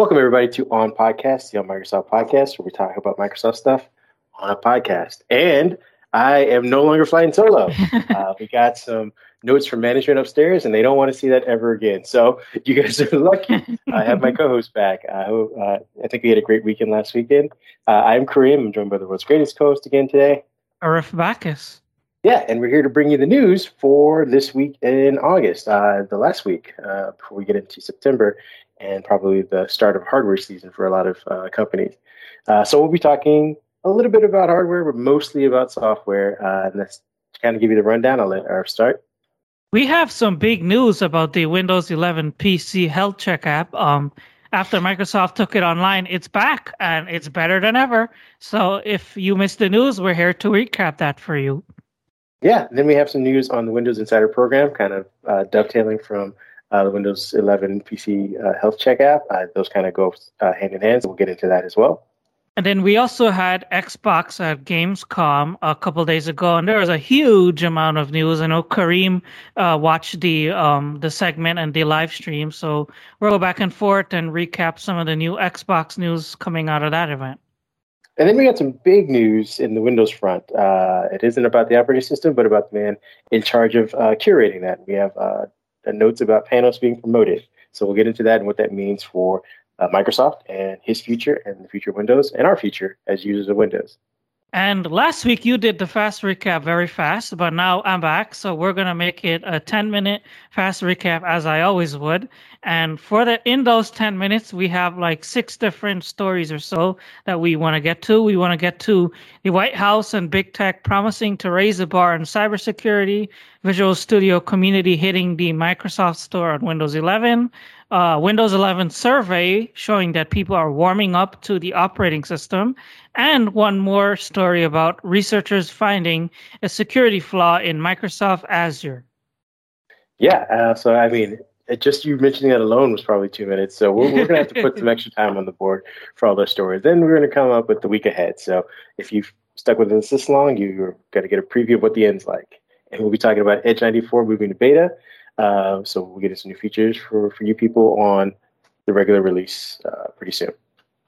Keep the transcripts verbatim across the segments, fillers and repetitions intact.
Welcome, everybody, to On Podcast, the On Microsoft podcast, where we talk about Microsoft stuff on a podcast. And I am no longer flying solo. uh, we got some notes from management upstairs, and they don't want to see that ever again. So you guys are lucky. I have my co-host back. I hope, uh, I think we had a great weekend last weekend. Uh, I'm Kareem. I'm joined by the world's greatest co-host again today, Arif Bacchus. Yeah, and we're here to bring you the news for this week in August, uh, the last week uh, before we get into September, and probably the start of hardware season for a lot of uh, companies. Uh, so we'll be talking a little bit about hardware, but mostly about software. Uh, and that's to kind of give you the rundown. I'll let Arif start. We have some big news about the Windows eleven P C Health Check app. Um, after Microsoft took it online, it's back, and it's better than ever. So if you missed the news, we're here to recap that for you. Yeah, then we have some news on the Windows Insider program, kind of uh, dovetailing from Uh, the Windows eleven P C uh, Health Check app. Uh, those kind of go uh, hand in hand, so we'll get into that as well. And then we also had Xbox at Gamescom a couple days ago, and there was a huge amount of news. I know Kareem uh, watched the um, the segment and the live stream, so we'll go back and forth and recap some of the new Xbox news coming out of that event. And then we got some big news in the Windows front. Uh, it isn't about the operating system, but about the man in charge of uh, curating that. We have Uh, the notes about Panos being promoted. So we'll get into that and what that means for uh, Microsoft and his future and the future of Windows and our future as users of Windows. And last week you did the fast recap very fast, but now I'm back. So we're going to make it a ten minute fast recap as I always would. And for the, in those ten minutes, we have like six different stories or so that we want to get to. We want to get to the White House and big tech promising to raise the bar in cybersecurity, Visual Studio community hitting the Microsoft Store on Windows eleven, Uh, Windows eleven survey showing that people are warming up to the operating system, and one more story about researchers finding a security flaw in Microsoft Azure. Yeah, uh, so I mean, it just you mentioning that alone was probably two minutes, so we're, we're going to have to put some extra time on the board for all those stories. Then we're going to come up with the week ahead, so if you've stuck with us this long, you're going to get a preview of what the end's like. And we'll be talking about Edge ninety-four moving to beta. Uh, so we'll get into some new features for, for you people on the regular release uh, pretty soon.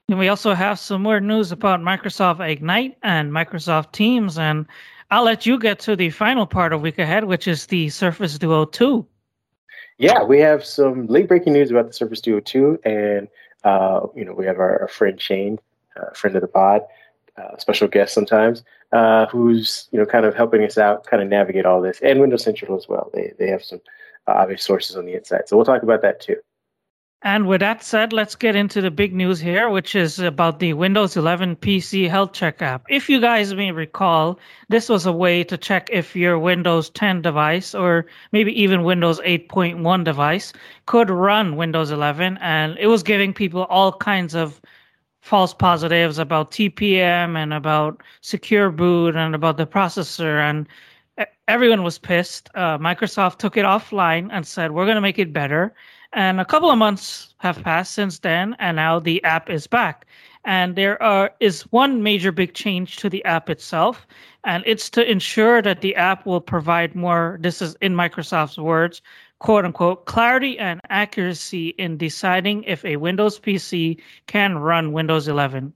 And we also have some more news about Microsoft Ignite and Microsoft Teams. And I'll let you get to the final part of Week Ahead, which is the Surface Duo two. Yeah, we have some late-breaking news about the Surface Duo two. And, uh, you know, we have our, our friend Shane, uh, friend of the pod, uh, special guest sometimes, uh, who's, you know, kind of helping us out, kind of navigate all this. And Windows Central as well. They they have some Uh, obvious sources on the inside. So we'll talk about that too. And with that said, let's get into the big news here, which is about the Windows eleven P C Health Check app. If you guys may recall, this was a way to check if your Windows ten device or maybe even Windows eight point one device could run Windows eleven. And it was giving people all kinds of false positives about T P M and about Secure Boot and about the processor, and everyone was pissed. Uh, Microsoft took it offline and said, we're going to make it better. And a couple of months have passed since then, and now the app is back. And there are, is one major big change to the app itself, and it's to ensure that the app will provide more, this is in Microsoft's words, quote unquote, clarity and accuracy in deciding if a Windows P C can run Windows eleven.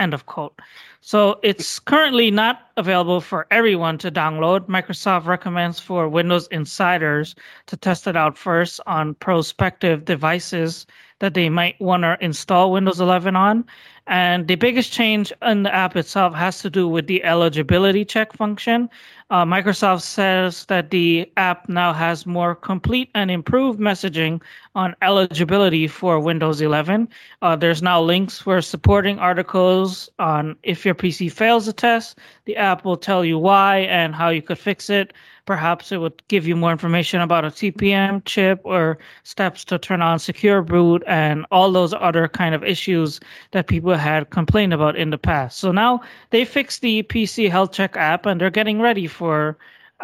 End of quote. So it's currently not available for everyone to download. Microsoft recommends for Windows insiders to test it out first on prospective devices that they might want to install Windows eleven on. And the biggest change in the app itself has to do with the eligibility check function. Uh, Microsoft says that the app now has more complete and improved messaging on eligibility for Windows eleven. Uh, there's now links for supporting articles on if your P C fails the test, the app will tell you why and how you could fix it. Perhaps it would give you more information about a T P M chip or steps to turn on Secure Boot and all those other kind of issues that people had complained about in the past. So now they fixed the P C Health Check app, and they're getting ready for,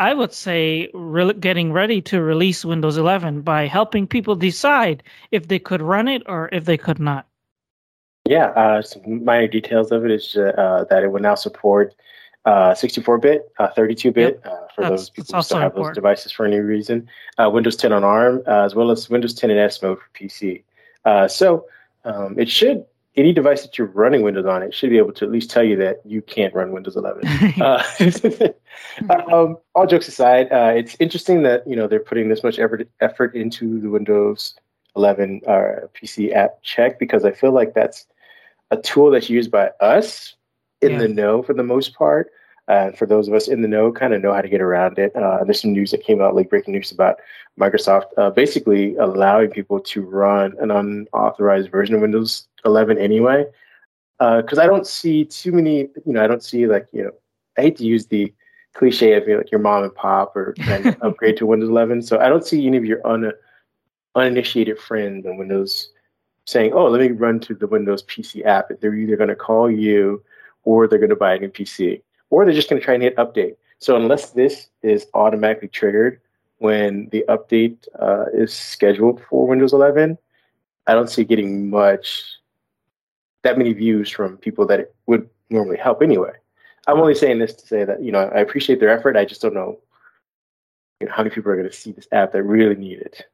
I would say, re- getting ready to release Windows eleven by helping people decide if they could run it or if they could not. Yeah, uh, some minor details of it is uh, that it will now support sixty-four bit, thirty-two bit yep. uh, for that's, those people who still have important. Those devices for any reason. Uh, Windows ten on ARM, uh, as well as Windows ten and S mode for P C. Uh, so um, it should, any device that you're running Windows on, it should be able to at least tell you that you can't run Windows eleven. uh, um, all jokes aside, uh, it's interesting that, you know, they're putting this much effort, effort into the Windows eleven uh, P C app check, because I feel like that's a tool that's used by us in yeah. the know for the most part. Uh, for those of us in the know, kind of know how to get around it. Uh, there's some news that came out, like breaking news about Microsoft uh, basically allowing people to run an unauthorized version of Windows eleven anyway. Because uh, I don't see too many, you know, I don't see like, you know, I hate to use the cliche of, you know, like your mom and pop or and upgrade to Windows eleven. So I don't see any of your un- uninitiated friends on Windows saying, oh, let me run to the Windows P C app. They're either going to call you or they're going to buy a new P C. Or they're just going to try and hit update. So unless this is automatically triggered when the update uh, is scheduled for Windows eleven, I don't see getting much, that many views from people that it would normally help anyway. I'm only saying this to say that, you know, I appreciate their effort. I just don't know, you know, how many people are going to see this app that really need it.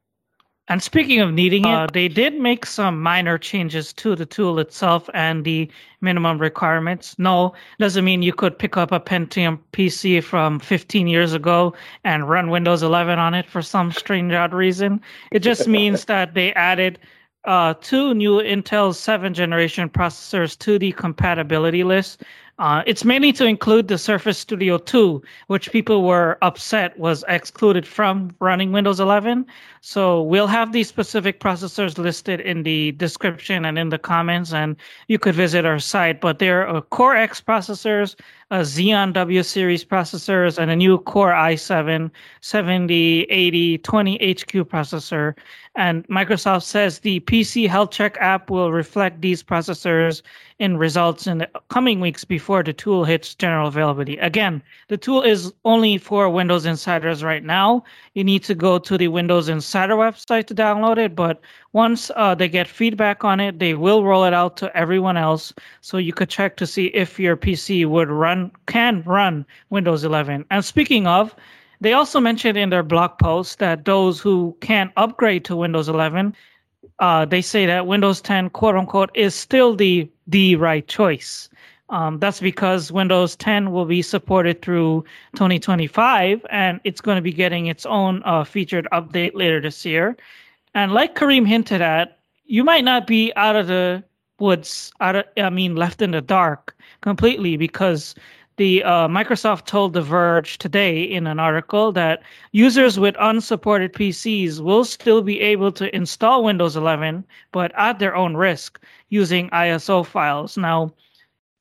And speaking of needing it, uh, they did make some minor changes to the tool itself and the minimum requirements. No, doesn't mean you could pick up a Pentium P C from fifteen years ago and run Windows eleven on it for some strange odd reason. It just means that they added uh, two new Intel seventh generation processors to the compatibility list. Uh, it's mainly to include the Surface Duo two, which people were upset was excluded from running Windows eleven. So we'll have these specific processors listed in the description and in the comments, and you could visit our site. But there are Core X processors, a Xeon W series processors, and a new Core i seven seventy eighty twenty H Q processor. And Microsoft says the P C Health Check app will reflect these processors in results in the coming weeks before the tool hits general availability. Again, the tool is only for Windows Insiders right now. You need to go to the Windows Insider website to download it, but once uh, they get feedback on it, they will roll it out to everyone else, so you could check to see if your P C would run, can run Windows eleven. And speaking of, they also mentioned in their blog post that those who can't upgrade to Windows eleven, uh, they say that Windows ten, quote-unquote, is still the, the right choice. Um, that's because Windows ten will be supported through twenty twenty-five, and it's going to be getting its own uh, featured update later this year. And like Kareem hinted at, you might not be out of the woods, out of, I mean, left in the dark completely, because the uh, Microsoft told The Verge today in an article that users with unsupported P Cs will still be able to install Windows eleven, but at their own risk using I S O files. Now,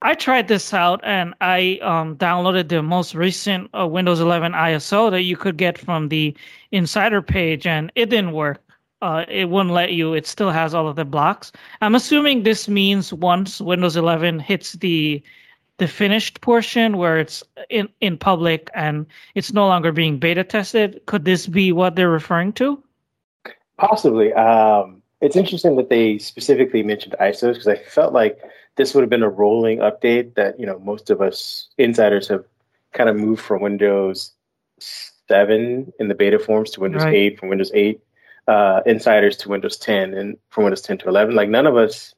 I tried this out, and I um, downloaded the most recent uh, Windows eleven I S O that you could get from the Insider page, and it didn't work. Uh, it wouldn't let you. It still has all of the blocks. I'm assuming this means once Windows eleven hits the the finished portion where it's in, in public and it's no longer being beta tested, could this be what they're referring to? Possibly. Um, it's interesting that they specifically mentioned I S Os, because I felt like this would have been a rolling update that, you know, most of us insiders have kind of moved from Windows seven in the beta forms to Windows right. eight, from Windows eight. Uh, insiders to Windows ten, and from Windows ten to eleven. Like, none of us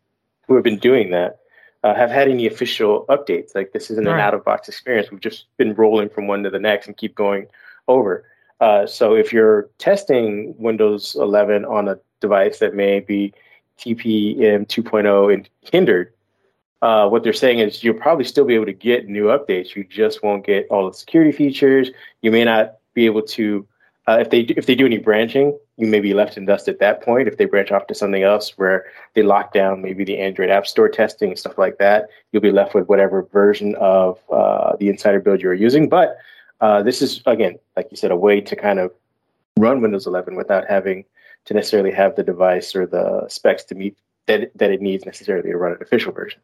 who have been doing that uh, have had any official updates. Like, this isn't right. an out-of-box experience. We've just been rolling from one to the next and keep going over. Uh, so if you're testing Windows eleven on a device that may be T P M two point oh and hindered, uh, what they're saying is you'll probably still be able to get new updates. You just won't get all the security features. You may not be able to, uh, if they if they do any branching, you may be left in dust at that point if they branch off to something else where they lock down maybe the Android App Store testing and stuff like that. You'll be left with whatever version of uh, the Insider build you're using. But uh, this is, again, like you said, a way to kind of run Windows eleven without having to necessarily have the device or the specs to meet that, that it needs necessarily to run an official version.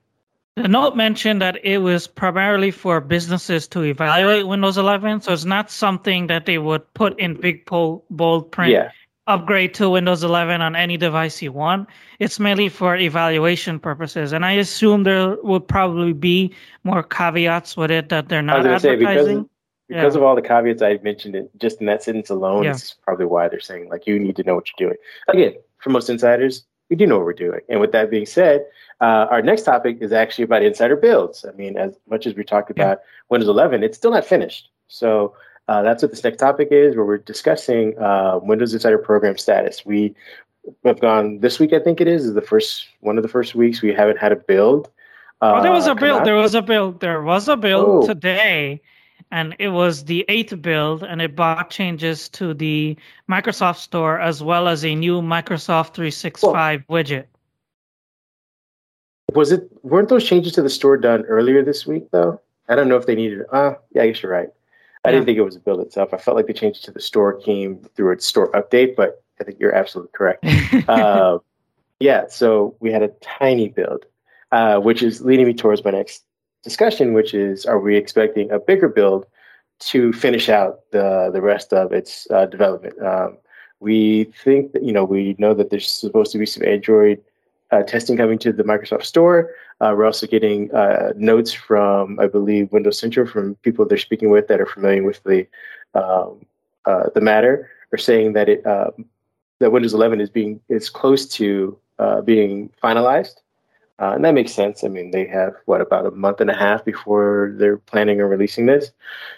The note mentioned that it was primarily for businesses to evaluate Windows eleven, so it's not something that they would put in big, bold print. Yeah. Upgrade to Windows eleven on any device you want. It's mainly for evaluation purposes. And I assume there would probably be more caveats with it that they're not I was advertising. Say, because of, because yeah. of all the caveats I mentioned, it, just in that sentence alone, yeah. This is probably why they're saying, like, you need to know what you're doing. Again, for most insiders, we do know what we're doing. And with that being said, uh, our next topic is actually about insider builds. I mean, as much as we talked about Windows eleven, it's still not finished. So uh, that's what this next topic is, where we're discussing uh, Windows Insider program status. We have gone this week, I think it is, is the first one of the first weeks we haven't had a build. Uh, oh, there was a build. Out. There was a build. There was a build oh. today. And it was the eighth build, and it brought changes to the Microsoft Store as well as a new Microsoft three sixty-five well, widget. Was it? Weren't those changes to the store done earlier this week, though? I don't know if they needed it. Uh, yeah, I guess you're right. I yeah. didn't think it was a build itself. I felt like the changes to the store came through its store update, but I think you're absolutely correct. uh, yeah, so we had a tiny build, uh, which is leading me towards my next discussion, which is, are we expecting a bigger build to finish out the the rest of its uh, development? Um, we think that, you know, we know that there's supposed to be some Android uh, testing coming to the Microsoft Store. Uh, we're also getting uh, notes from, I believe, Windows Central, from people they're speaking with that are familiar with the um, uh, the matter, are saying that it uh, that Windows eleven is being is close to uh, being finalized. Uh, and that makes sense. I mean, they have, what, about a month and a half before they're planning on releasing this.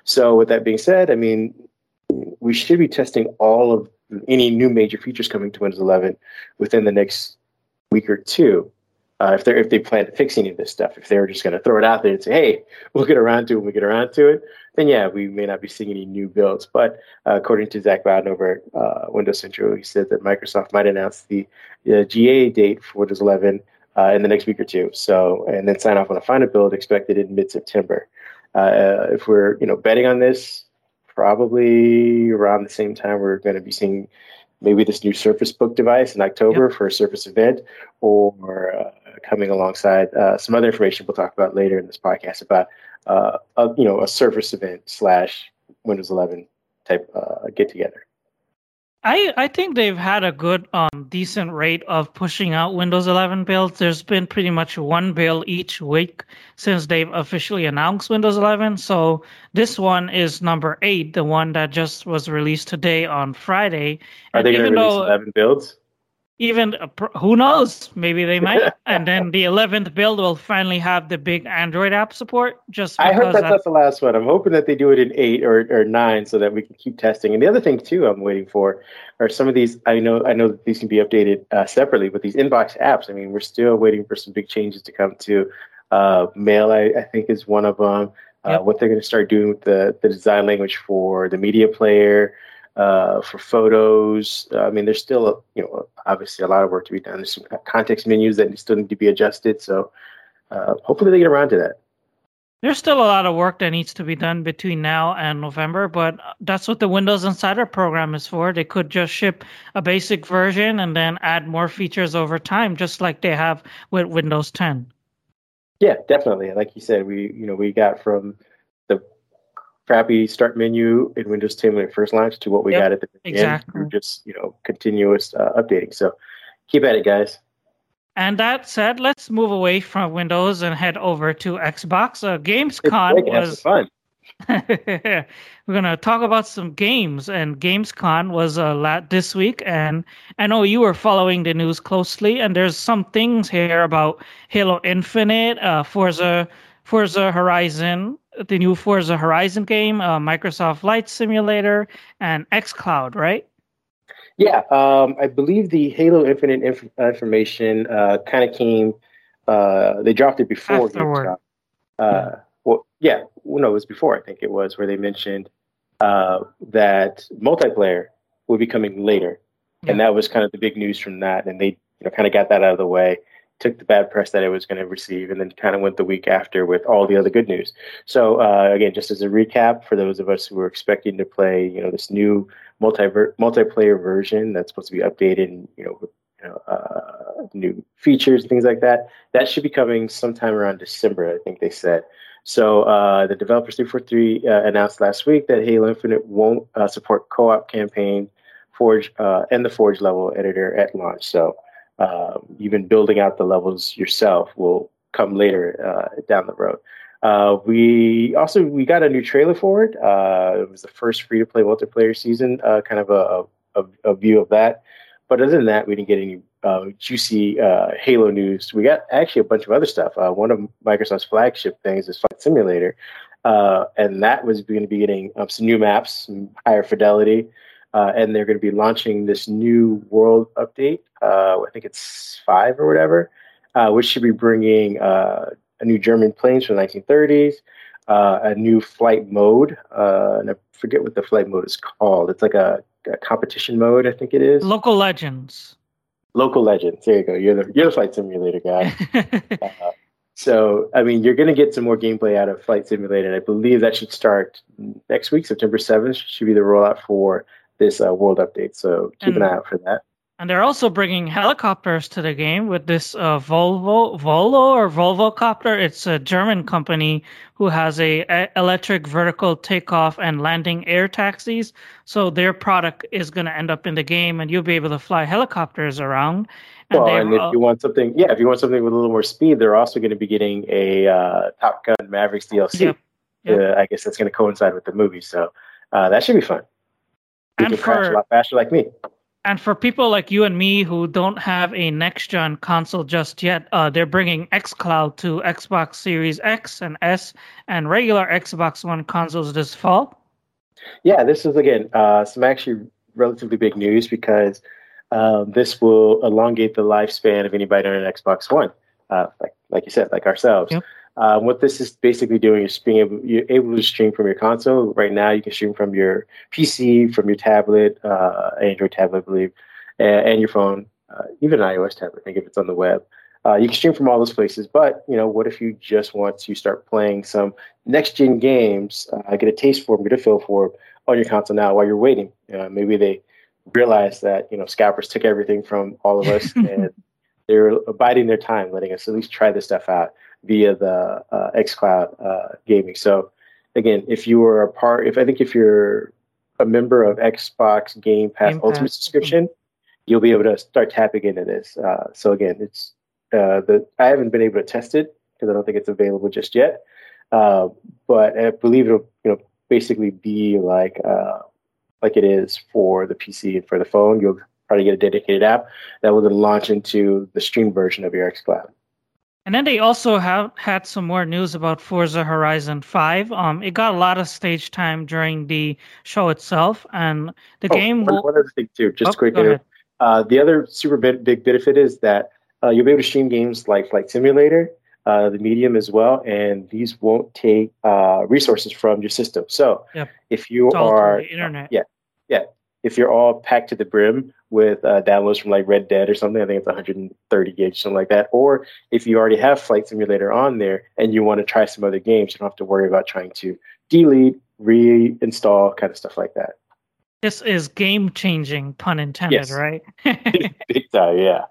So with that being said, I mean, we should be testing all of any new major features coming to Windows eleven within the next week or two. Uh, if they if they plan to fix any of this stuff, if they're just going to throw it out there and say, hey, we'll get around to it when we get around to it, then yeah, we may not be seeing any new builds. But uh, according to Zach Bowden over at uh, Windows Central, he said that Microsoft might announce the uh, G A date for Windows eleven Uh, in the next week or two, so and then sign off on a final build expected in mid-September. Uh, if we're you know betting on this, probably around the same time we're going to be seeing maybe this new Surface Book device in October yep. for a Surface event, or uh, coming alongside uh, some other information we'll talk about later in this podcast about uh, a, you know a Surface event slash Windows eleven type uh, get together. I, I think they've had a good, um, decent rate of pushing out Windows eleven builds. There's been pretty much one build each week since they've officially announced Windows eleven. So this one is number eight, the one that just was released today on Friday. Are and they going to release eleven builds? Even who knows? Maybe they might. And then the eleventh build will finally have the big Android app support. Just I heard that that's the last one. I'm hoping that they do it in eight or, or nine so that we can keep testing. And the other thing too, I'm waiting for are some of these. I know I know that these can be updated uh, separately, but these inbox apps. I mean, we're still waiting for some big changes to come to uh, Mail. I, I think is one of them. Uh, yep. What they're going to start doing with the the design language for the media player. Uh, for photos, uh, I mean, there's still, a, you know, obviously a lot of work to be done. There's some context menus that still need to be adjusted. So uh, hopefully they get around to that. There's still a lot of work that needs to be done between now and November, but that's what the Windows Insider program is for. They could just ship a basic version and then add more features over time, just like they have with Windows ten. Yeah, definitely. Like you said, we, you know, we got from the crappy start menu in Windows ten when it first launched to what we yep, got at the beginning. Exactly. We're just, you know, continuous uh, updating. So keep at it, guys. And that said, let's move away from Windows and head over to Xbox. Uh, Gamescom was fun. We're going to talk about some games, and Gamescom was a lot this week, and I know you were following the news closely, and there's some things here about Halo Infinite, uh, Forza, Forza Horizon, the new Forza Horizon game, uh, Microsoft Flight Simulator, and xCloud, right? Yeah, um, I believe the Halo Infinite inf- information uh, kind of came, uh, they dropped it before. Afterward. Uh, yeah. Well, yeah, well, no, it was before, I think it was, where they mentioned uh, that multiplayer would be coming later. Yeah. And that was kind of the big news from that. And they you know, kind of got that out of the way. Took the bad press that it was going to receive, and then kind of went the week after with all the other good news. So uh, again, just as a recap for those of us who were expecting to play, you know, this new multi multiplayer version that's supposed to be updated, and, you know, with, you know uh, new features and things like that. That should be coming sometime around December, I think they said. So uh, the developers three forty-three uh, announced last week that Halo Infinite won't uh, support co-op campaign, Forge, uh, and the Forge level editor at launch. So. Uh, even building out the levels yourself will come later uh, down the road. Uh, we also we got a new trailer for it. Uh, it was the first free-to-play multiplayer season, uh, kind of a, a, a view of that. But other than that, we didn't get any uh, juicy uh, Halo news. We got actually a bunch of other stuff. Uh, one of Microsoft's flagship things is Flight Simulator, uh, and that was going to be getting um, some new maps, some higher fidelity, uh, and they're going to be launching this new world update. Uh, I think it's five or whatever, uh, which should be bringing uh, a new German planes from the nineteen thirties. Uh, a new flight mode, uh, and I forget what the flight mode is called. It's like a, a competition mode, I think it is. Local Legends. Local Legends. There you go. You're the, you're the Flight Simulator guy. uh, so, I mean, you're going to get some more gameplay out of Flight Simulator, and I believe that should start next week, September seventh, should be the rollout for this uh, world update. So keep and, an eye out for that. And they're also bringing helicopters to the game with this uh, Volvo, Volvo or Volvo Copter. It's a German company who has a, a electric vertical takeoff and landing air taxis. So their product is going to end up in the game, and you'll be able to fly helicopters around. And well, they, and if uh, you want something, yeah, if you want something with a little more speed, they're also going to be getting a uh, Top Gun Mavericks D L C. Yep, yep. Uh, I guess that's going to coincide with the movie, so uh, that should be fun. You and can for, crash a lot faster, like me. And for people like you and me who don't have a next-gen console just yet, uh, they're bringing xCloud to Xbox Series X and S and regular Xbox One consoles this fall. Yeah, this is, again, uh, some actually relatively big news because uh, this will elongate the lifespan of anybody on an Xbox One, uh, like like you said, like ourselves. Yep. Uh, what this is basically doing is being able, you're able to stream from your console. Right now, you can stream from your P C, from your tablet, uh, Android tablet, I believe, and, and your phone, uh, even an iOS tablet, I think, if it's on the web. Uh, you can stream from all those places, but, you know, what if you just want to start playing some next-gen games, uh, get a taste for them, get a feel for them on your console now while you're waiting? Uh, maybe they realize that, you know, scalpers took everything from all of us, and they're biding their time, letting us at least try this stuff out via the uh, xCloud uh, gaming. So again, if you are a part, if I think if you're a member of Xbox Game Pass Game Ultimate Pass. subscription, mm-hmm. you'll be able to start tapping into this. Uh, so again, it's uh, the I haven't been able to test it because I don't think it's available just yet. Uh, but I believe it'll you know basically be like uh, like it is for the P C and for the phone. You'll probably get a dedicated app that will then launch into the stream version of your xCloud. And then they also have had some more news about Forza Horizon five. Um, it got a lot of stage time during the show itself, and the oh, game. One, will... one other thing too, just oh, quick note. Uh, the other super big, big benefit is that uh, you'll be able to stream games like Flight Simulator, uh, the Medium as well, and these won't take uh, resources from your system. So yep. if you it's are internet, uh, yeah, yeah, if you're all packed to the brim with uh, downloads from like Red Dead or something, I think it's one hundred thirty gigs, something like that. Or if you already have Flight Simulator on there and you want to try some other games, you don't have to worry about trying to delete, reinstall, kind of stuff like that. This is game-changing, pun intended, yes. Right? Big time, yeah.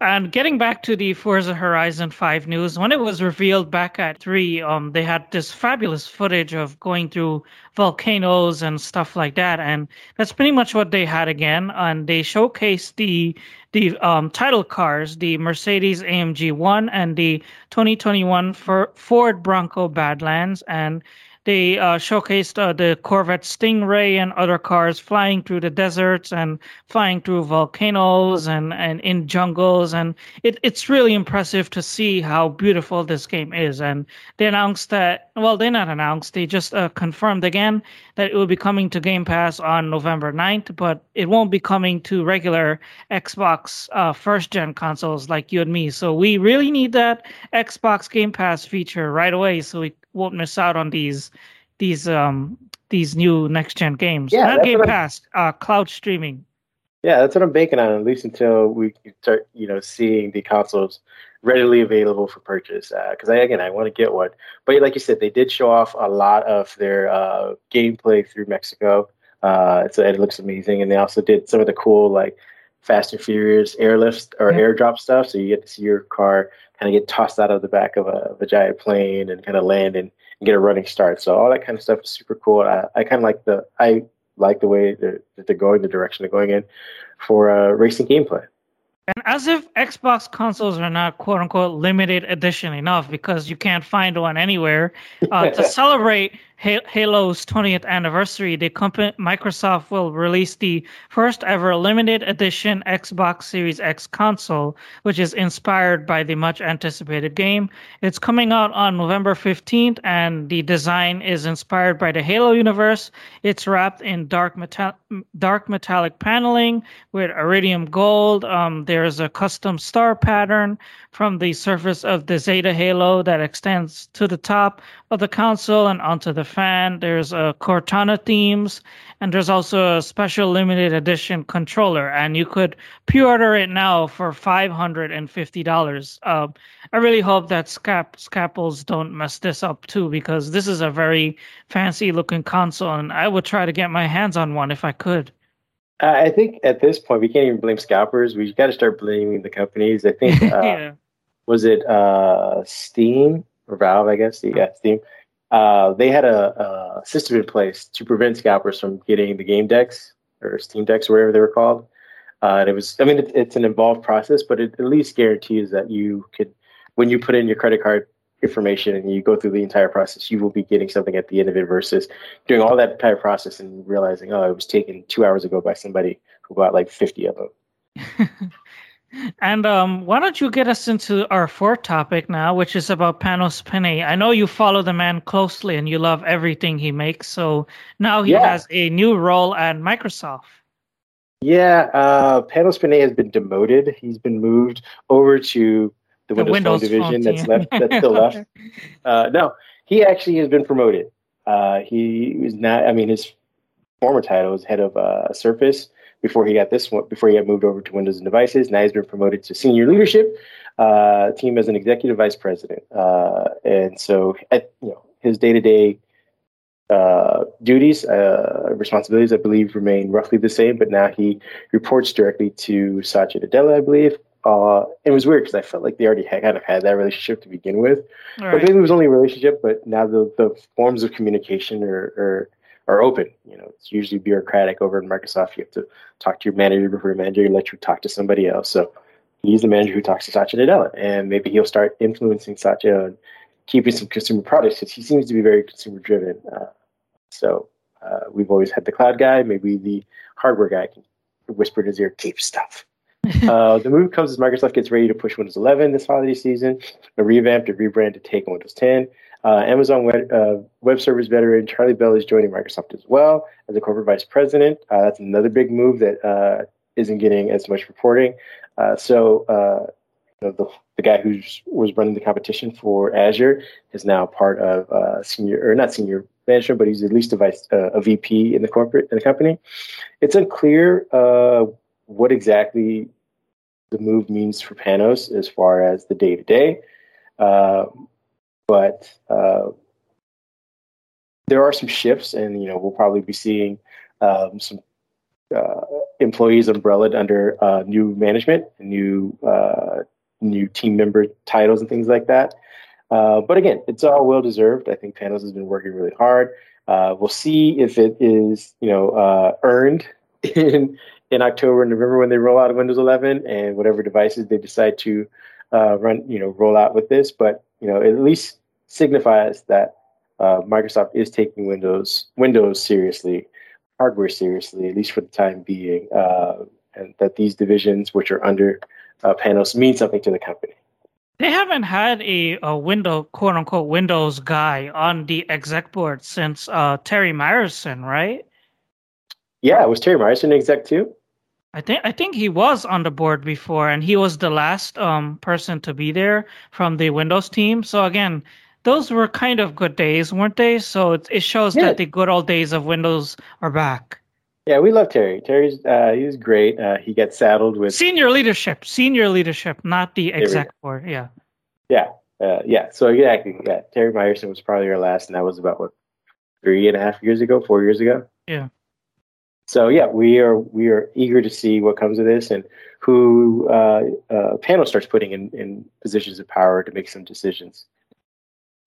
And getting back to the Forza Horizon five news, when it was revealed back at three, um, they had this fabulous footage of going through volcanoes and stuff like that, and that's pretty much what they had again. And they showcased the the um, title cars, the Mercedes-A M G one and the twenty twenty-one for Ford Bronco Badlands, and they uh, showcased uh, the Corvette Stingray and other cars flying through the deserts and flying through volcanoes and, and in jungles. And it, it's really impressive to see how beautiful this game is. And they announced that, well, they not announced, they just uh, confirmed again that it will be coming to Game Pass on November ninth, but it won't be coming to regular Xbox uh, first-gen consoles like you and me. So we really need that Xbox Game Pass feature right away so we won't miss out on these these um these new next gen games. Yeah, not Game Pass, uh, cloud streaming. Yeah, that's what I'm banking on, at least until we start, you know, seeing the consoles readily available for purchase. Because uh, I again, I want to get one. But like you said, they did show off a lot of their uh, gameplay through Mexico, uh, so it looks amazing. And they also did some of the cool like Fast and Furious airlifts or yeah. airdrop stuff. So you get to see your car kind of get tossed out of the back of a, of a giant plane and kind of land and, and get a running start. So all that kind of stuff is super cool. I, I kind of like the I like the way that they're going, the direction they're going in for uh, racing gameplay. And as if Xbox consoles are not "quote unquote" limited edition enough, because you can't find one anywhere uh, to celebrate Halo's twentieth anniversary, the company Microsoft will release the first ever limited edition Xbox Series X console, which is inspired by the much anticipated game. It's coming out on November fifteenth, and the design is inspired by the Halo universe. It's wrapped in dark metal- dark metallic paneling with iridium gold. Um, there's a custom star pattern from the surface of the Zeta Halo that extends to the top of the console and onto the fan. There's a uh, Cortana themes, and there's also a special limited edition controller, and you could pre-order it now for five hundred fifty dollars. Uh, I really hope that scap- scalpels don't mess this up too, because this is a very fancy looking console, and I would try to get my hands on one if I could. Uh, I think at this point, we can't even blame scalpers. We got to start blaming the companies. I think, uh, yeah. was it uh, Steam or Valve, I guess? Yeah, Steam. Uh, they had a, a system in place to prevent scalpers from getting the game decks or Steam decks, or whatever they were called. Uh, and it was, I mean, it, it's an involved process, but it at least guarantees that you could, when you put in your credit card information and you go through the entire process, you will be getting something at the end of it, versus doing all that entire process and realizing, oh, it was taken two hours ago by somebody who bought like fifty of them. And um, why don't you get us into our fourth topic now, which is about Panos Panay. I know you follow the man closely and you love everything he makes. So now he yeah. has a new role at Microsoft. Yeah, uh, Panos Panay has been demoted. He's been moved over to the, the Windows, Windows Phone division phone that's left. That's still left. Uh, no, he actually has been promoted. Uh, he was not. I mean, his former title was head of uh, Surface. Before he got this one, before he got moved over to Windows and Devices, now he's been promoted to senior leadership uh, team as an executive vice president. Uh, and so, at, you know, his day-to-day uh, duties, uh, responsibilities, I believe, remain roughly the same. But now he reports directly to Satya Nadella, I believe. Uh, it was weird because I felt like they already had, kind of had that relationship to begin with. All right. But maybe it was only a relationship. But now the the forms of communication are. are are open. You know, it's usually bureaucratic over in Microsoft. You have to talk to your manager before your manager lets you talk to somebody else. So he's the manager who talks to Satya Nadella, and maybe he'll start influencing Satya and keeping some consumer products, because he seems to be very consumer driven. Uh, so uh, we've always had the cloud guy. Maybe the hardware guy can whisper in his ear, keep stuff. uh, the move comes as Microsoft gets ready to push Windows eleven this holiday season, a revamped, a rebrand to take on Windows ten. Uh, Amazon web, uh, web Service veteran Charlie Bell is joining Microsoft as well as a corporate vice president. Uh, that's another big move that uh, isn't getting as much reporting. Uh, so uh, you know, the, the guy who was running the competition for Azure is now part of uh, senior, or not senior management, but he's at least a, vice, uh, a V P in the corporate in the company. It's unclear uh, what exactly the move means for Panos as far as the day-to-day. Uh, But uh, there are some shifts, and you know we'll probably be seeing um, some uh, employees umbrellaed under uh, new management, new uh, new team member titles, and things like that. Uh, but again, it's all well deserved. I think Panos has been working really hard. Uh, we'll see if it is you know uh, earned in in October and November when they roll out of Windows eleven and whatever devices they decide to uh, run, you know, roll out with this, but. You know, it at least signifies that uh, Microsoft is taking Windows Windows seriously, hardware seriously, at least for the time being, uh, and that these divisions, which are under uh, Panos, mean something to the company. They haven't had a, a window, quote unquote, Windows guy on the exec board since uh, Terry Myerson, right? Yeah, was Terry Myerson exec too? I think I think he was on the board before, and he was the last um, person to be there from the Windows team. So again, those were kind of good days, weren't they? So it, it shows yeah. that the good old days of Windows are back. Yeah, we love Terry. Terry's uh, he was great. Uh, he got saddled with senior leadership, senior leadership, not the exec board. Yeah. Yeah, uh, yeah. So exactly, yeah. Terry Myerson was probably our last, and that was about what three and a half years ago, four years ago. Yeah. So yeah, we are we are eager to see what comes of this and who uh, uh, Panos starts putting in, in positions of power to make some decisions.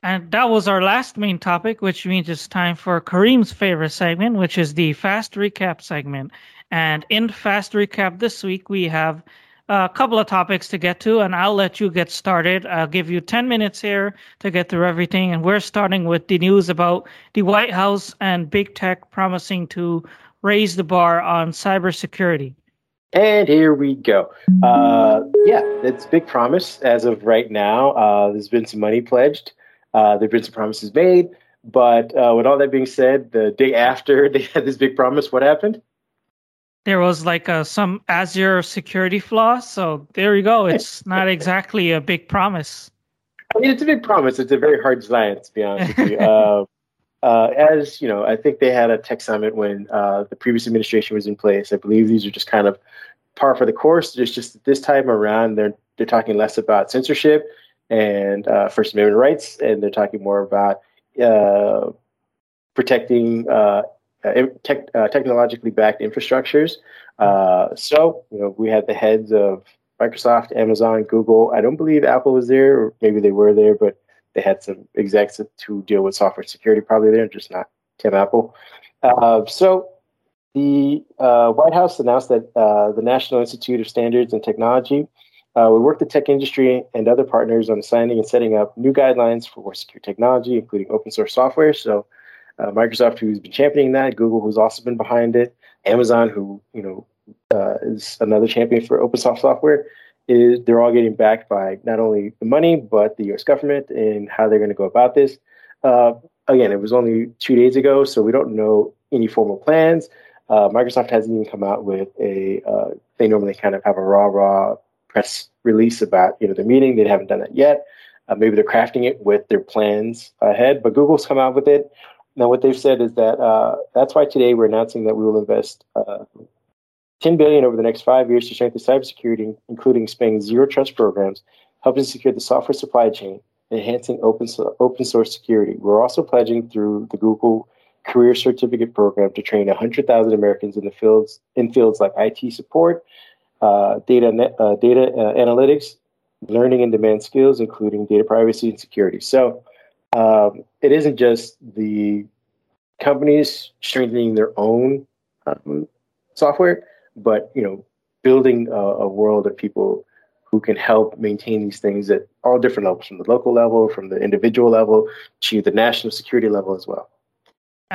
And that was our last main topic, which means it's time for Kareem's favorite segment, which is the Fast Recap segment. And in Fast Recap this week, we have a couple of topics to get to, and I'll let you get started. I'll give you ten minutes here to get through everything. And we're starting with the news about the White House and big tech promising to raise the bar on cybersecurity. And here we go. Uh, yeah, it's big promise as of right now. Uh, there's been some money pledged. Uh, there have been some promises made. But uh, with all that being said, the day after they had this big promise, what happened? There was like a, some Azure security flaw. So there you go. It's not exactly a big promise. I mean, it's a big promise. It's a very hard science, to be honest with you. uh, uh, as you know, I think they had a tech summit when uh, the previous administration was in place. I believe these are just kind of par for the course. It's just this time around, they're they're talking less about censorship and uh, First Amendment rights, and they're talking more about Uh, protecting uh, tech, uh, technologically backed infrastructures. Uh, so, you know, we had the heads of Microsoft, Amazon, Google. I don't believe Apple was there, or maybe they were there, but they had some execs to deal with software security probably there, just not Tim Apple. Uh, so, the uh, White House announced that uh, the National Institute of Standards and Technology Uh, we work the tech industry and other partners on assigning and setting up new guidelines for secure technology, including open source software. So uh, Microsoft, who's been championing that, Google, who's also been behind it, Amazon, who you know uh, is another champion for open source software, is they're all getting backed by not only the money, but the U S government and how they're going to go about this. Uh, again, it was only two days ago, so we don't know any formal plans. Uh, Microsoft hasn't even come out with a, uh, they normally kind of have a raw, raw, press release about you know the meeting. They haven't done that yet. Uh, maybe they're crafting it with their plans ahead, but Google's come out with it. Now what they've said is that uh, that's why today we're announcing that we will invest uh, ten billion dollars over the next five years to strengthen cybersecurity, including expanding zero trust programs, helping secure the software supply chain, enhancing open, so- open source security. We're also pledging through the Google Career Certificate Program to train one hundred thousand Americans in the fields in fields like I T support, Uh, data uh, data uh, analytics, learning and demand skills, including data privacy and security. So um, it isn't just the companies strengthening their own um, software, but you know, building a, a world of people who can help maintain these things at all different levels, from the local level, from the individual level, to the national security level as well.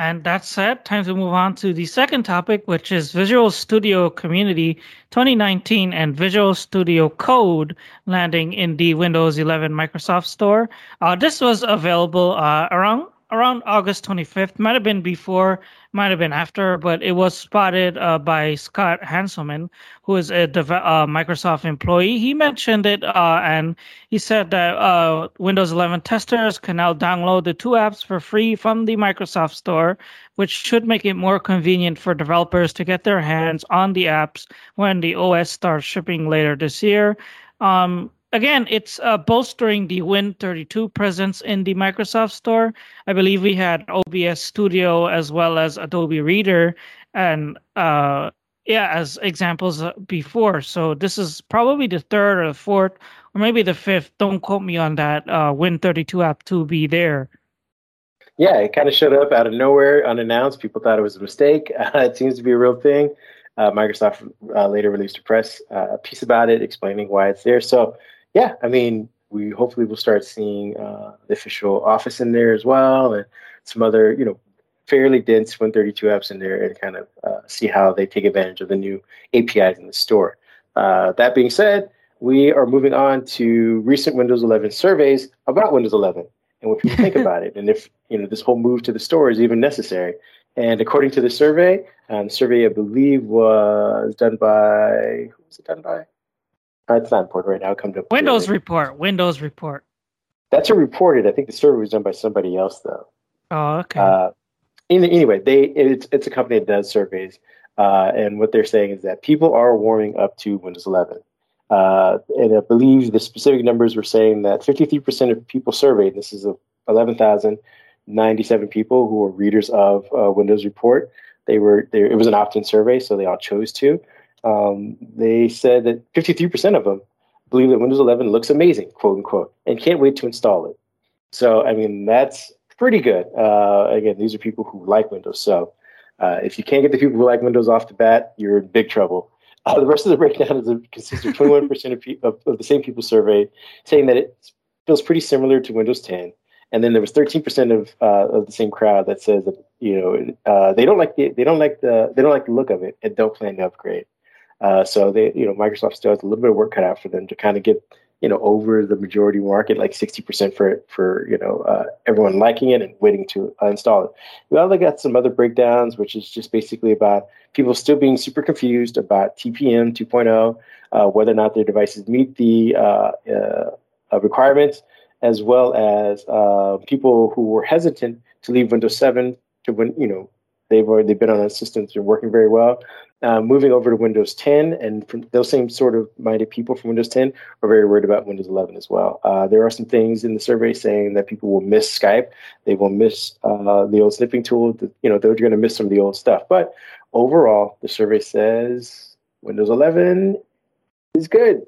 And that said, time to move on to the second topic, which is Visual Studio Community twenty nineteen and Visual Studio Code landing in the Windows eleven Microsoft Store. Uh, this was available uh, around around August twenty-fifth. Might have been before, might have been after, but it was spotted uh, by Scott Hanselman, who is a dev- uh, Microsoft employee. He mentioned it, uh, and he said that uh, Windows eleven testers can now download the two apps for free from the Microsoft Store, which should make it more convenient for developers to get their hands on the apps when the O S starts shipping later this year. Um, Again, it's uh, bolstering the Win thirty-two presence in the Microsoft Store. I believe we had O B S Studio as well as Adobe Reader and, uh, yeah, as examples before. So this is probably the third or the fourth or maybe the fifth. Don't quote me on that uh, Win thirty-two app to be there. Yeah, it kind of showed up out of nowhere, unannounced. People thought it was a mistake. Uh, it seems to be a real thing. Uh, Microsoft uh, later released a press uh, piece about it explaining why it's there. So, yeah, I mean, we hopefully will start seeing uh, the official office in there as well, and some other, you know, fairly dense one thirty-two apps in there, and kind of uh, see how they take advantage of the new A P Is in the store. Uh, that being said, we are moving on to recent Windows eleven surveys about Windows eleven and what people think about it, and if you know this whole move to the store is even necessary. And according to the survey, um, the survey I believe was done by who was it done by? Uh, it's not important right now. Come to Windows Report. Windows Report. That's a reported. I think the survey was done by somebody else, though. Oh, okay. Uh, anyway, they it's it's a company that does surveys, uh, and what they're saying is that people are warming up to Windows eleven. Uh, and I believe the specific numbers were saying that fifty-three percent of people surveyed. This is of eleven thousand ninety-seven people who were readers of uh, Windows Report. They were they, it was an opt-in survey, so they all chose to. Um, they said that fifty-three percent of them believe that Windows eleven looks amazing, quote unquote, and can't wait to install it. So, I mean, that's pretty good. Uh, again, these are people who like Windows. So uh, if you can't get the people who like Windows off the bat, you're in big trouble. Uh, the rest of the breakdown is a, consists of twenty-one percent of, pe- of, of the same people surveyed, saying that it feels pretty similar to Windows ten. And then there was thirteen percent of uh, of the same crowd that says that, you know, uh, they don't like the they don't like the they don't like the look of it and don't plan to upgrade. Uh, so they, you know, Microsoft still has a little bit of work cut out for them to kind of get, you know, over the majority market, like sixty percent for it, for, you know, uh, everyone liking it and waiting to uninstall it. We also got some other breakdowns, which is just basically about people still being super confused about T P M two point oh, uh, whether or not their devices meet the uh, uh, requirements, as well as uh, people who were hesitant to leave Windows seven to when, you know, they've already been on a system that's working very well. Uh, moving over to Windows ten, and from those same sort of minded people from Windows ten are very worried about Windows eleven as well. Uh, there are some things in the survey saying that people will miss Skype, they will miss uh, the old snipping tool. That, you know, they're going to miss some of the old stuff. But overall, the survey says Windows eleven is good.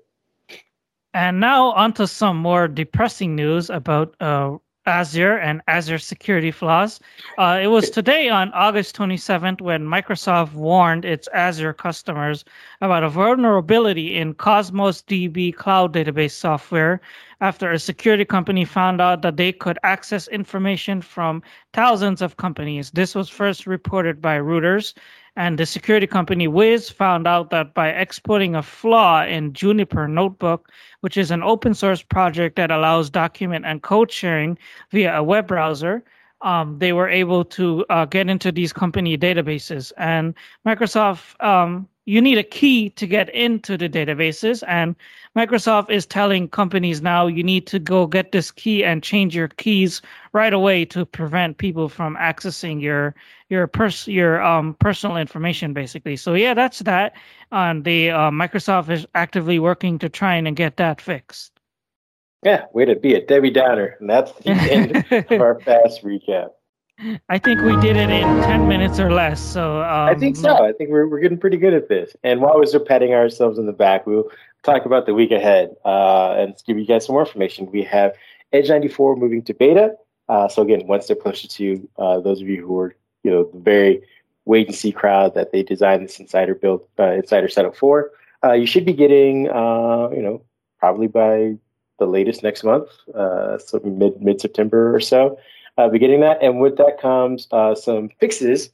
And now onto some more depressing news about uh, Azure and Azure security flaws. Uh, it was today on August twenty-seventh when Microsoft warned its Azure customers about a vulnerability in Cosmos D B cloud database software after a security company found out that they could access information from thousands of companies. This was first reported by Reuters, and the security company Wiz found out that by exploiting a flaw in Juniper Notebook, which is an open source project that allows document and code sharing via a web browser, um, they were able to uh, get into these company databases. And Microsoft, um, you need a key to get into the databases, and Microsoft is telling companies now you need to go get this key and change your keys right away to prevent people from accessing your your pers- your um personal information, basically. So yeah, that's that. And um, the uh, Microsoft is actively working to try and get that fixed. Yeah, way to be a Debbie Downer, and that's the end of our fast recap. I think we did it in ten minutes or less. So um, I think so. I think we're we're getting pretty good at this. And while we're still patting ourselves on the back, we'll talk about the week ahead uh, and give you guys some more information. We have Edge ninety-four moving to beta. Uh, so again, one step closer to uh, those of you who are, you know, the very wait and see crowd that they designed this Insider build, uh, Insider setup for. Uh, you should be getting, uh, you know, probably by the latest next month, uh, so mid mid September or so. Uh, be getting that, and with that comes uh, some fixes,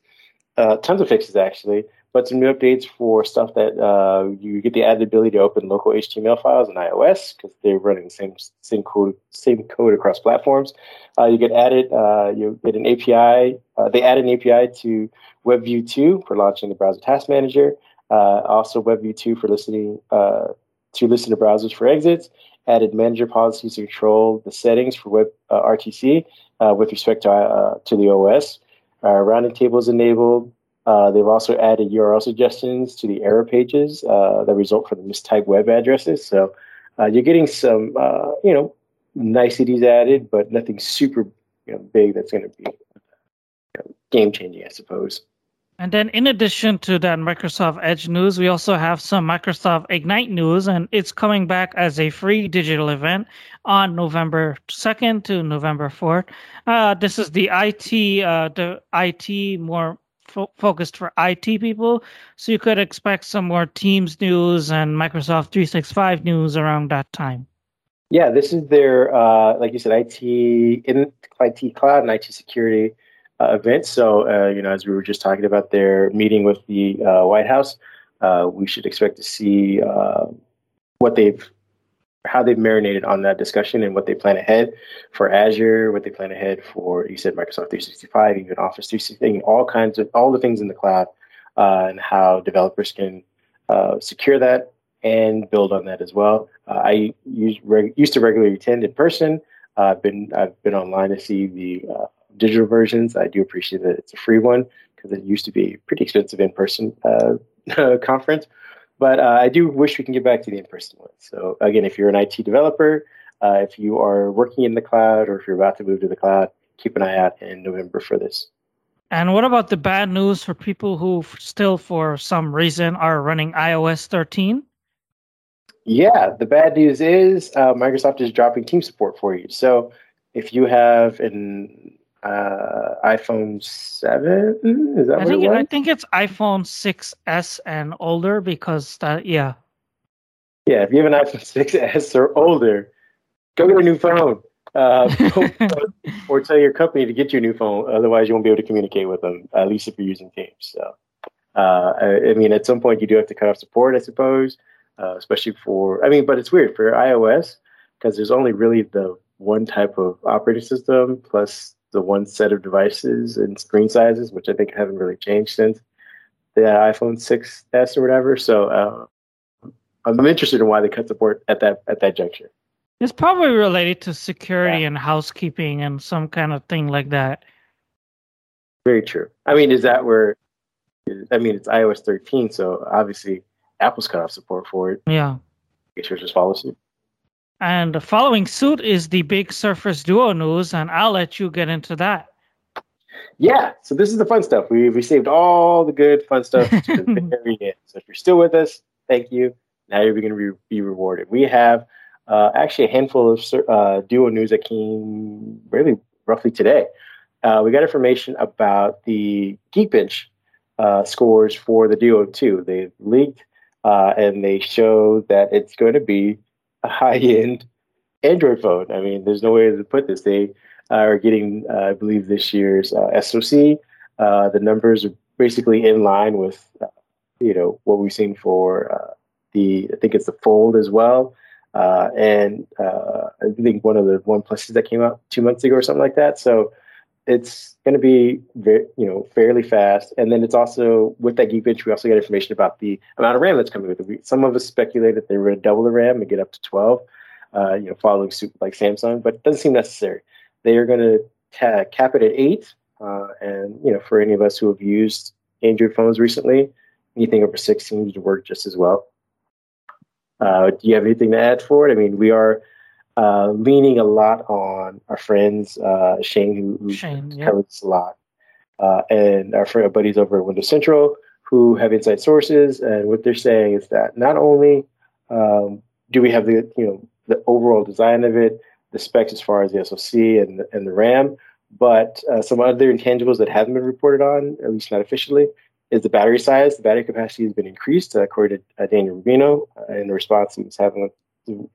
uh, tons of fixes actually, but some new updates for stuff that uh, you get the added ability to open local H T M L files on iOS because they're running the same same code same code across platforms. Uh, you get added uh, you get an A P I. Uh, they added an A P I to WebView two for launching the browser task manager. Uh, also, WebView two for listening uh, to listen to browsers for exits. Added manager policies to control the settings for web uh, R T C uh, with respect to uh, to the O S. Uh, rounding tables enabled. Uh, they've also added U R L suggestions to the error pages uh, that result from the mistyped web addresses. So uh, you're getting some uh, you know niceties added, but nothing super you know big that's going to be you know, game changing, I suppose. And then in addition to that Microsoft Edge news, we also have some Microsoft Ignite news, and it's coming back as a free digital event on November second to November fourth. Uh, this is the I T, uh, the I T more fo- focused for I T people, so you could expect some more Teams news and Microsoft three sixty-five news around that time. Yeah, this is their, uh, like you said, I T in I T cloud and I T security Uh, events. So, uh, you know, as we were just talking about their meeting with the uh, White House, uh, we should expect to see uh, what they've, how they've marinated on that discussion and what they plan ahead for Azure, what they plan ahead for, you said, Microsoft three sixty-five, even Office three sixty-five, all kinds of, all the things in the cloud uh, and how developers can uh, secure that and build on that as well. Uh, I used, reg- used to regularly attend in person. Uh, I've been, I've been online to see the uh, digital versions. I do appreciate that it's a free one because it used to be pretty expensive in-person uh, conference. But uh, I do wish we can get back to the in-person one. So again, if you're an I T developer, uh, if you are working in the cloud or if you're about to move to the cloud, keep an eye out in November for this. And what about the bad news for people who still, for some reason, are running iOS thirteen? Yeah, the bad news is uh, Microsoft is dropping Teams support for you. So if you have an uh, iPhone seven. Is that I what think it was? I think it's iPhone six S and older because that, yeah. Yeah, if you have an iPhone six S or older, go get a new phone. Uh, or tell your company to get you a new phone. Otherwise, you won't be able to communicate with them, at least if you're using Teams. So, uh, I, I mean, at some point, you do have to cut off support, I suppose, uh, especially for, I mean, but it's weird for iOS because there's only really the one type of operating system plus the one set of devices and screen sizes, which I think haven't really changed since the iPhone six S or whatever. So, uh, I'm interested in why they cut support at that at that juncture. It's probably related to security yeah. and housekeeping and some kind of thing like that. Very true. I mean, is that where, I mean, it's iOS thirteen, so obviously Apple's cut off support for it. Yeah. It should just follow suit. And following suit is the big Surface Duo news, and I'll let you get into that. Yeah, so this is the fun stuff. We we saved all the good fun stuff to the very end. So if you're still with us, thank you. Now you're going to be rewarded. We have Uh, actually, a handful of uh, Duo news that came really roughly today. Uh, we got information about the Geekbench uh, scores for the Duo two. They leaked, uh, and they show that it's going to be a high-end Android phone. I mean, there's no way to put this. They are getting, uh, I believe, this year's uh, S O C. Uh, the numbers are basically in line with, uh, you know, what we've seen for uh, the, I think it's the Fold as well. Uh, and uh, I think one of the OnePluses that came out two months ago or something like that. So it's going to be very, you know, fairly fast. And then it's also, with that Geekbench, we also got information about the amount of RAM that's coming with it. Some of us speculated they were going to double the RAM and get up to twelve, uh, you know, following suit like Samsung, but it doesn't seem necessary. They are going to ta- cap it at eight. Uh, and, you know, for any of us who have used Android phones recently, anything over six seems to work just as well. Uh, do you have anything to add for it? I mean, we are uh, leaning a lot on our friends, uh, Shane, who, who Shane, yeah. covers a lot, uh, and our friend, our buddies over at Windows Central, who have inside sources. And what they're saying is that not only um, do we have the you know the overall design of it, the specs as far as the S O C and the, and the RAM, but uh, some other intangibles that haven't been reported on, at least not officially, is the battery size. The battery capacity has been increased, uh, according to uh, Daniel Rubino, uh, in response to having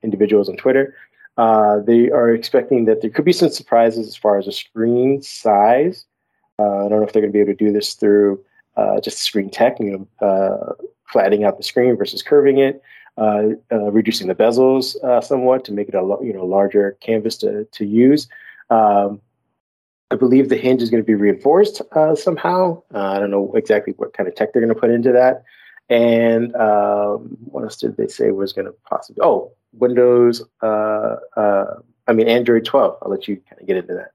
individuals on Twitter. Uh, they are expecting that there could be some surprises as far as the screen size. Uh, I don't know if they're going to be able to do this through uh, just screen tech, you know, uh, flattening out the screen versus curving it, uh, uh, reducing the bezels uh, somewhat to make it a you know larger canvas to to use. Um, I believe the hinge is going to be reinforced uh, somehow. Uh, I don't know exactly what kind of tech they're going to put into that. And um, what else did they say was going to possibly... Oh, Windows... Uh, uh, I mean, Android twelve. I'll let you kind of get into that.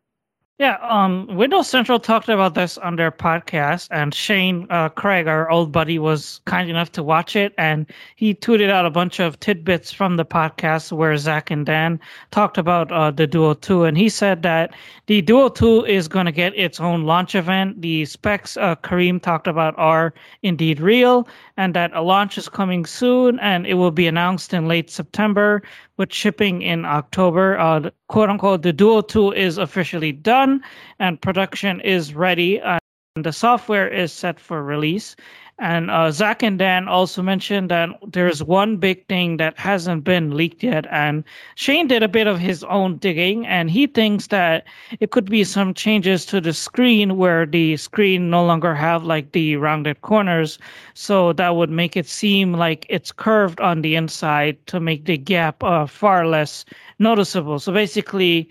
Yeah, um, Windows Central talked about this on their podcast, and Shane uh, Craig, our old buddy, was kind enough to watch it, and he tweeted out a bunch of tidbits from the podcast where Zach and Dan talked about uh, the Duo two, and he said that the Duo two is going to get its own launch event. The specs uh, Kareem talked about are indeed real, and that a launch is coming soon, and it will be announced in late September, with shipping in October. Uh, quote-unquote, the Duo two is officially done, and production is ready, and the software is set for release. And uh, Zach and Dan also mentioned that there's one big thing that hasn't been leaked yet, and Shane did a bit of his own digging, and he thinks that it could be some changes to the screen where the screen no longer have like the rounded corners, so that would make it seem like it's curved on the inside to make the gap uh, far less noticeable. So basically,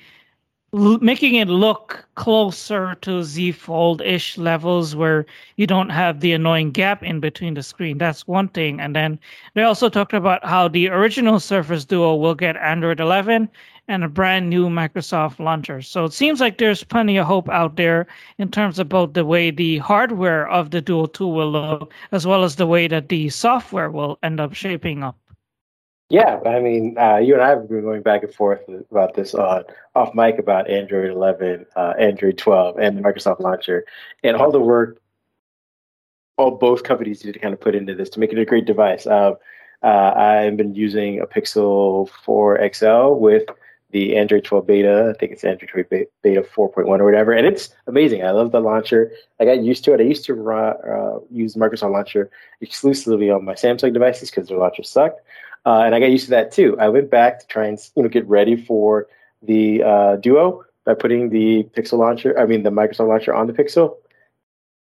making it look closer to Z Fold-ish levels where you don't have the annoying gap in between the screen. That's one thing. And then they also talked about how the original Surface Duo will get Android eleven and a brand new Microsoft launcher. So it seems like there's plenty of hope out there in terms of both the way the hardware of the Duo two will look as well as the way that the software will end up shaping up. Yeah, I mean, uh, you and I have been going back and forth about this on off mic about Android eleven, uh, Android twelve, and the Microsoft Launcher, and all the work all both companies did to kind of put into this to make it a great device. Uh, uh, I've been using a Pixel four X L with the Android twelve beta. I think it's Android twelve beta four point one or whatever. And it's amazing. I love the launcher. I got used to it. I used to uh, use Microsoft Launcher exclusively on my Samsung devices because their launcher sucked. Uh, and I got used to that too. I went back to try and you know get ready for the uh, Duo by putting the Pixel launcher, I mean the Microsoft launcher on the Pixel.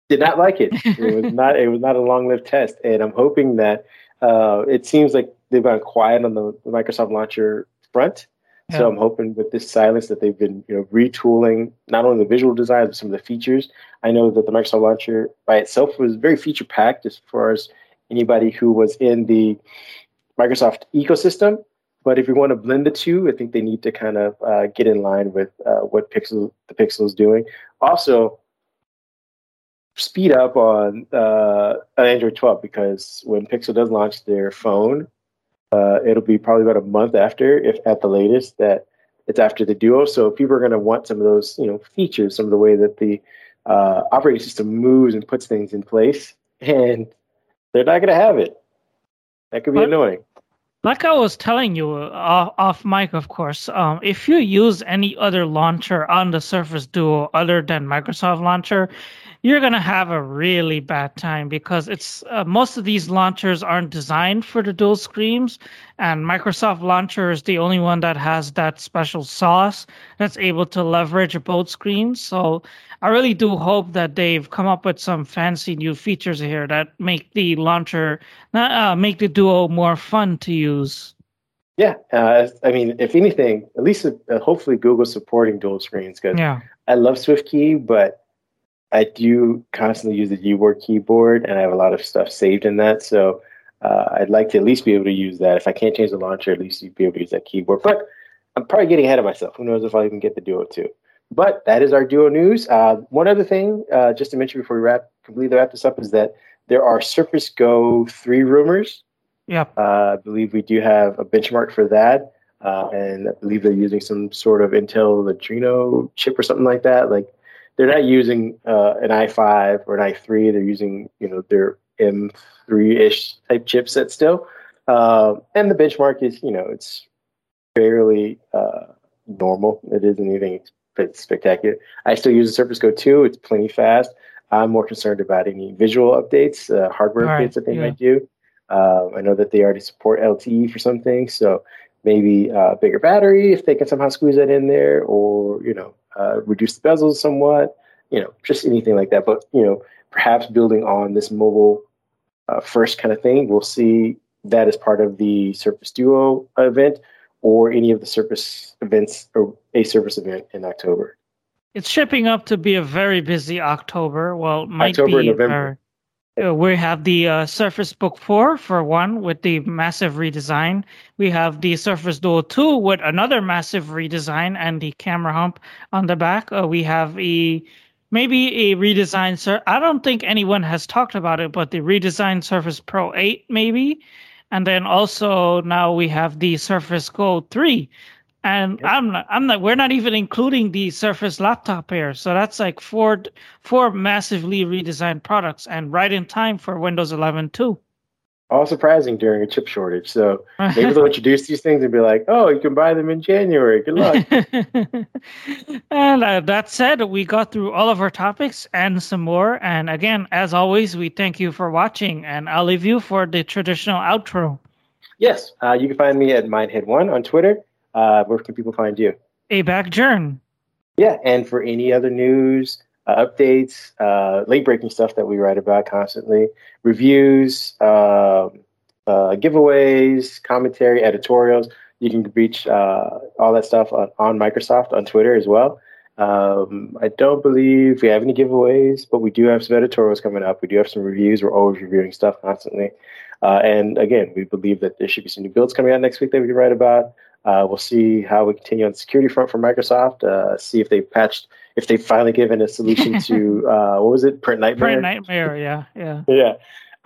Did not like it. It was not. It was not a long-lived test. And I'm hoping that uh, it seems like they've gone quiet on the Microsoft launcher front. So I'm hoping with this silence that they've been, you know, retooling not only the visual design, but some of the features. I know that the Microsoft Launcher by itself was very feature-packed as far as anybody who was in the Microsoft ecosystem. But if you want to blend the two, I think they need to kind of uh, get in line with uh, what Pixel the Pixel is doing. Also, speed up on uh, Android twelve, because when Pixel does launch their phone, Uh, it'll be probably about a month after, if at the latest, that it's after the Duo. So people are going to want some of those, you know, features, some of the way that the uh, operating system moves and puts things in place, and they're not going to have it. That could be but, annoying. Like I was telling you off, off mic, of course, um, if you use any other launcher on the Surface Duo other than Microsoft Launcher, you're going to have a really bad time, because it's uh, most of these launchers aren't designed for the dual screens, and Microsoft Launcher is the only one that has that special sauce that's able to leverage both screens. So I really do hope that they've come up with some fancy new features here that make the launcher, uh, make the Duo more fun to use. Yeah, uh, I mean, if anything, at least uh, hopefully Google's supporting dual screens, because yeah. I love SwiftKey, but I do constantly use the Gboard keyboard, and I have a lot of stuff saved in that. So uh, I'd like to at least be able to use that. If I can't change the launcher, at least you'd be able to use that keyboard. But I'm probably getting ahead of myself. Who knows if I'll even get the Duo two. But that is our Duo news. Uh, one other thing, uh, just to mention before we wrap, completely wrap this up, is that there are Surface Go three rumors. Yep. Uh, I believe we do have a benchmark for that. Uh, and I believe they're using some sort of Intel Adreno chip or something like that. Like, they're not using uh, an i five or an i three. They're using, you know, their M three-ish type chipset still. Uh, and the benchmark is, you know, it's fairly uh, normal. It isn't anything spectacular. I still use the Surface Go two. It's plenty fast. I'm more concerned about any visual updates, uh, hardware All right, updates that they yeah. might do. Uh, I know that they already support L T E for some things, so maybe a bigger battery if they can somehow squeeze that in there, or, you know, Uh, reduce the bezels somewhat, you know, just anything like that. But, you know, perhaps building on this mobile uh, first kind of thing, we'll see that as part of the Surface Duo event or any of the Surface events or a Surface event in October. It's shaping up to be a very busy October. Well, might October be, and November. Uh, we have the uh, Surface Book four, for one, with the massive redesign. We have the Surface Duo two with another massive redesign and the camera hump on the back. Uh, we have a maybe a redesigned... Sur- I don't think anyone has talked about it, but the redesigned Surface Pro eight, maybe. And then also now we have the Surface Go three. And I'm not, I'm not, we're not even including the Surface laptop here. So that's like four, four massively redesigned products, and right in time for Windows eleven too. All surprising during a chip shortage. So maybe they'll introduce these things and be like, oh, you can buy them in January. Good luck. And uh, that said, we got through all of our topics and some more. And again, as always, we thank you for watching, and I'll leave you for the traditional outro. Yes. Uh, you can find me at Mindhead one on Twitter. Uh, where can people find you? A-Back Jern. Yeah, and for any other news, uh, updates, uh, late-breaking stuff that we write about constantly, reviews, uh, uh, giveaways, commentary, editorials, you can reach uh, all that stuff on, on Microsoft, on Twitter as well. Um, I don't believe we have any giveaways, but we do have some editorials coming up. We do have some reviews. We're always reviewing stuff constantly. Uh, and, again, we believe that there should be some new builds coming out next week that we can write about. Uh, we'll see how we continue on the security front for Microsoft, uh, see if they patched, if they finally given a solution to, uh, what was it, Print Nightmare? Print Nightmare, yeah, yeah. yeah.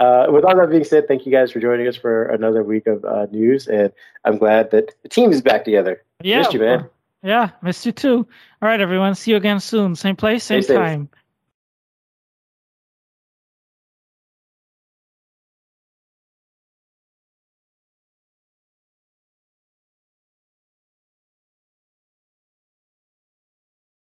Uh, with all that being said, thank you guys for joining us for another week of uh, news, and I'm glad that the team is back together. Yeah, missed you, man. Yeah, missed you too. All right, everyone, see you again soon. Same place, same Stay time. Safe.